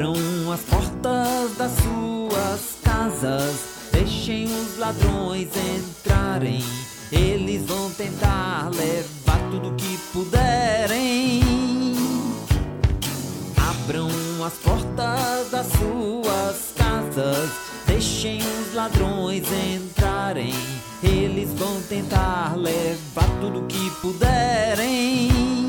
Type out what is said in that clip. Abram as portas das suas casas, deixem os ladrões entrarem. Eles vão tentar levar tudo que puderem. Abram as portas das suas casas, deixem os ladrões entrarem. Eles vão tentar levar tudo que puderem.